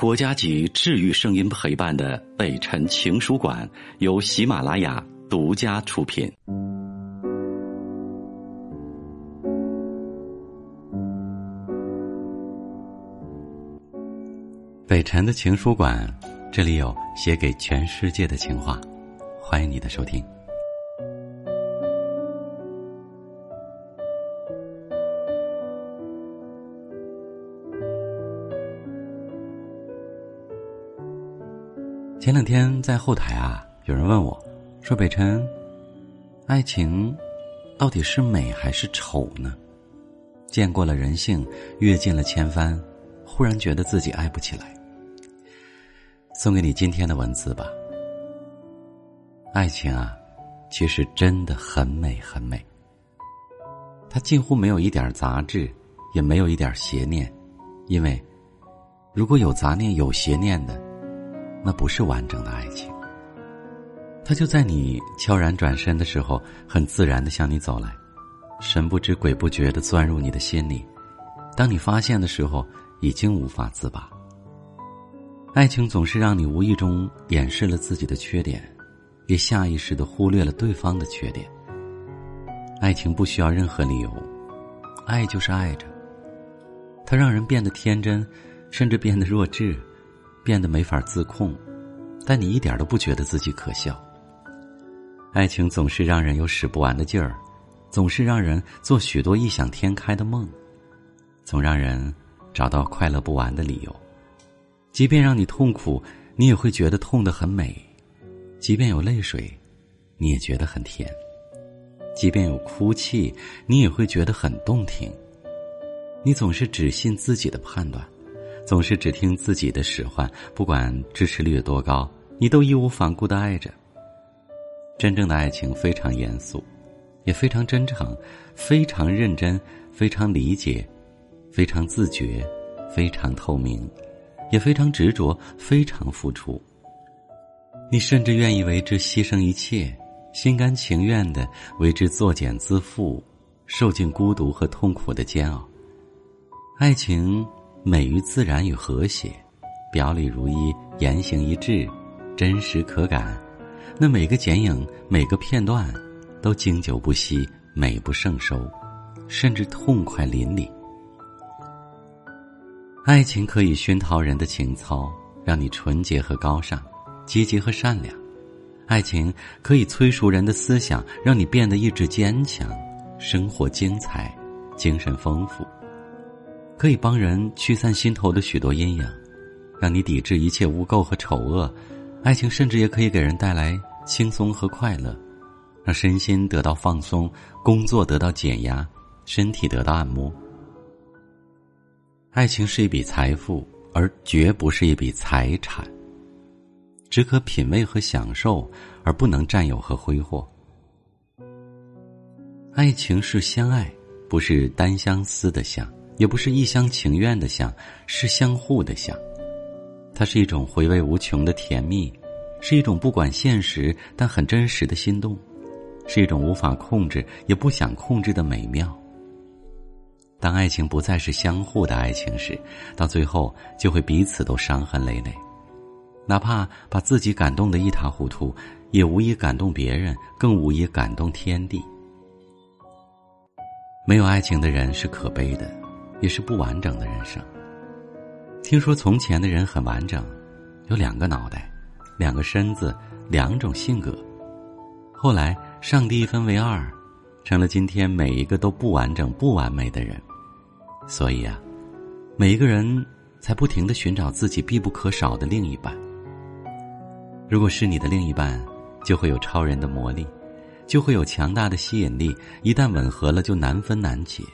国家级治愈声音陪伴的北辰情书馆由喜马拉雅独家出品。北辰的情书馆，这里有写给全世界的情话，欢迎你的收听。前两天在后台啊，有人问我说，北辰，爱情到底是美还是丑呢？见过了人性，阅尽了千帆，忽然觉得自己爱不起来。送给你今天的文字吧。爱情啊，其实真的很美很美，它近乎没有一点杂质，也没有一点邪念。因为如果有杂念有邪念的，那不是完整的爱情。它就在你悄然转身的时候，很自然地向你走来，神不知鬼不觉地钻入你的心里，当你发现的时候已经无法自拔。爱情总是让你无意中掩饰了自己的缺点，也下意识地忽略了对方的缺点。爱情不需要任何理由，爱就是爱着，它让人变得天真，甚至变得弱智，变得没法自控，但你一点都不觉得自己可笑。爱情总是让人有使不完的劲儿，总是让人做许多异想天开的梦，总让人找到快乐不完的理由。即便让你痛苦，你也会觉得痛得很美；即便有泪水，你也觉得很甜；即便有哭泣，你也会觉得很动听。你总是只信自己的判断，总是只听自己的使唤，不管支持率有多高，你都义无反顾地爱着。真正的爱情非常严肃，也非常真诚，非常认真，非常理解，非常自觉，非常透明，也非常执着，非常付出。你甚至愿意为之牺牲一切，心甘情愿地为之作茧自缚，受尽孤独和痛苦的煎熬。爱情美于自然与和谐，表里如一，言行一致，真实可感。那每个剪影，每个片段都经久不息，美不胜收，甚至痛快淋漓。爱情可以熏陶人的情操，让你纯洁和高尚，积极和善良。爱情可以催熟人的思想，让你变得意志坚强，生活精彩，精神丰富。可以帮人驱散心头的许多阴影，让你抵制一切污垢和丑恶。爱情甚至也可以给人带来轻松和快乐，让身心得到放松，工作得到减压，身体得到按摩。爱情是一笔财富，而绝不是一笔财产，只可品味和享受，而不能占有和挥霍。爱情是相爱，不是单相思的相，也不是一厢情愿的想，是相互的想。它是一种回味无穷的甜蜜，是一种不管现实但很真实的心动，是一种无法控制也不想控制的美妙。当爱情不再是相互的爱情时，到最后就会彼此都伤痕累累，哪怕把自己感动得一塌糊涂，也无以感动别人，更无以感动天地。没有爱情的人是可悲的，也是不完整的人生。听说从前的人很完整，有两个脑袋，两个身子，两种性格。后来上帝一分为二，成了今天每一个都不完整不完美的人。所以啊，每一个人才不停地寻找自己必不可少的另一半。如果是你的另一半，就会有超人的魔力，就会有强大的吸引力，一旦吻合了就难分难解，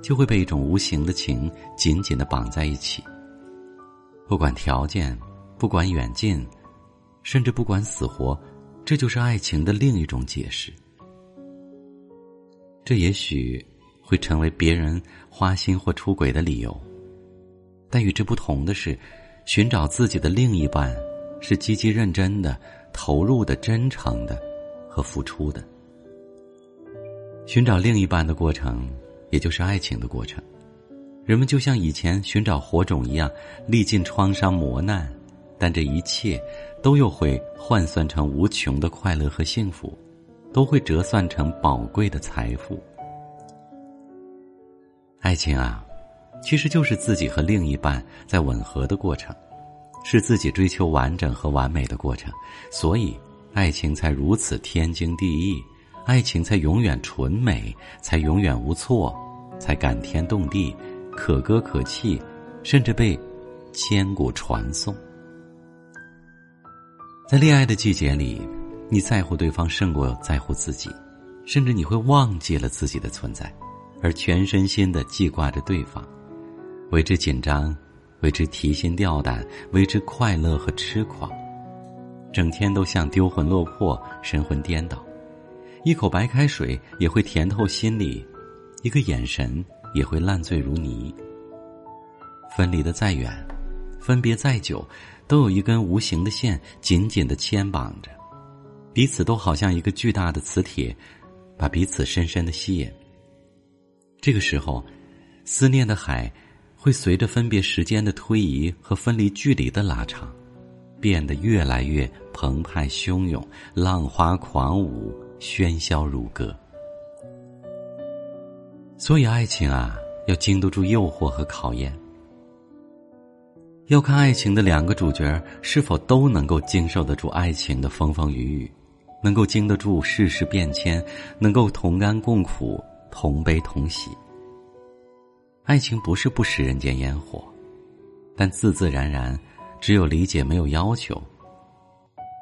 就会被一种无形的情紧紧地绑在一起。不管条件，不管远近，甚至不管死活，这就是爱情的另一种解释。这也许会成为别人花心或出轨的理由，但与之不同的是，寻找自己的另一半是积极认真的、投入的、真诚的和付出的。寻找另一半的过程，也就是爱情的过程，人们就像以前寻找火种一样，历尽创伤磨难，但这一切都又会换算成无穷的快乐和幸福，都会折算成宝贵的财富。爱情啊，其实就是自己和另一半在吻合的过程，是自己追求完整和完美的过程，所以爱情才如此天经地义，爱情才永远纯美，才永远无错，才感天动地，可歌可泣，甚至被千古传颂。在恋爱的季节里，你在乎对方胜过在乎自己，甚至你会忘记了自己的存在，而全身心地记挂着对方，为之紧张，为之提心吊胆，为之快乐和痴狂，整天都像丢魂落魄，神魂颠倒，一口白开水也会甜透心里，一个眼神也会烂醉如泥。分离的再远，分别再久，都有一根无形的线紧紧地牵绑着，彼此都好像一个巨大的磁铁，把彼此深深地吸引。这个时候，思念的海会随着分别时间的推移和分离距离的拉长，变得越来越澎湃汹涌，浪花狂舞，喧嚣如歌。所以爱情啊，要经得住诱惑和考验，要看爱情的两个主角是否都能够经受得住爱情的风风雨雨，能够经得住世事变迁，能够同甘共苦，同悲同喜。爱情不是不食人间烟火，但自自然然只有理解没有要求，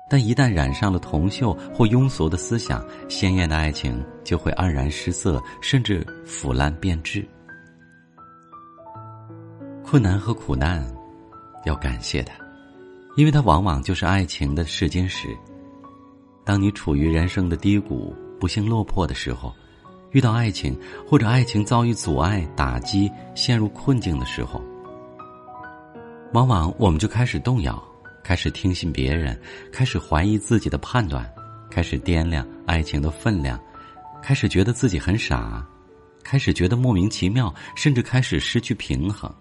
但一旦染上了铜锈或庸俗的思想，鲜艳的爱情就会黯然失色，甚至腐烂变质。困难和苦难要感谢它，因为它往往就是爱情的试金石。当你处于人生的低谷，不幸落魄的时候，遇到爱情，或者爱情遭遇阻碍、打击，陷入困境的时候，往往我们就开始动摇，开始听信别人，开始怀疑自己的判断，开始掂量爱情的分量，开始觉得自己很傻，开始觉得莫名其妙，甚至开始失去平衡。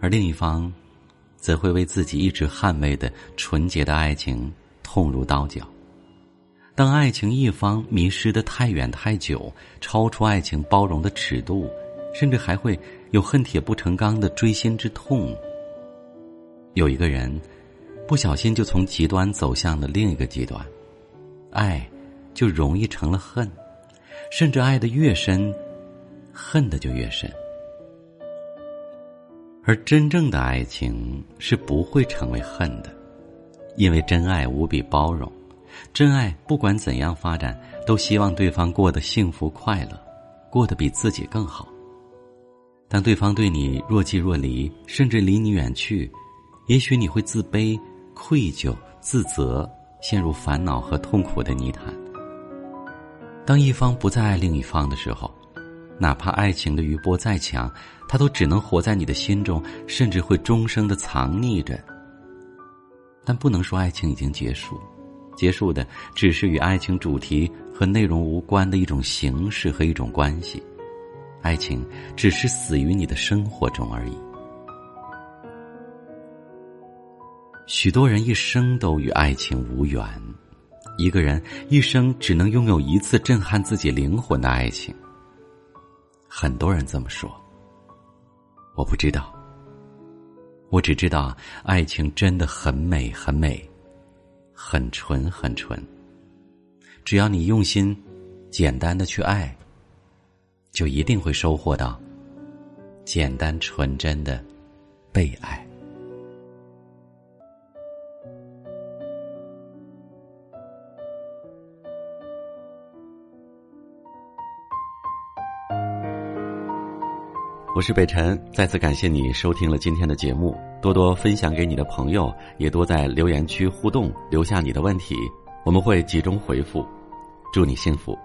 而另一方则会为自己一直捍卫的纯洁的爱情痛如刀绞。当爱情一方迷失得太远太久，超出爱情包容的尺度，甚至还会有恨铁不成钢的锥心之痛。有一个人不小心就从极端走向了另一个极端，爱就容易成了恨，甚至爱得越深，恨得就越深。而真正的爱情是不会成为恨的，因为真爱无比包容，真爱不管怎样发展，都希望对方过得幸福快乐，过得比自己更好。当对方对你若即若离，甚至离你远去，也许你会自卑、愧疚、自责，陷入烦恼和痛苦的泥潭。当一方不再爱另一方的时候，哪怕爱情的余波再强，它都只能活在你的心中，甚至会终生的藏匿着。但不能说爱情已经结束，结束的只是与爱情主题和内容无关的一种形式和一种关系，爱情只是死于你的生活中而已。许多人一生都与爱情无缘，一个人一生只能拥有一次震撼自己灵魂的爱情。很多人这么说，我不知道，我只知道爱情真的很美很美，很纯很纯，只要你用心简单的去爱，就一定会收获到简单纯真的被爱。我是北辰，再次感谢你收听了今天的节目，多多分享给你的朋友，也多在留言区互动，留下你的问题，我们会集中回复。祝你幸福。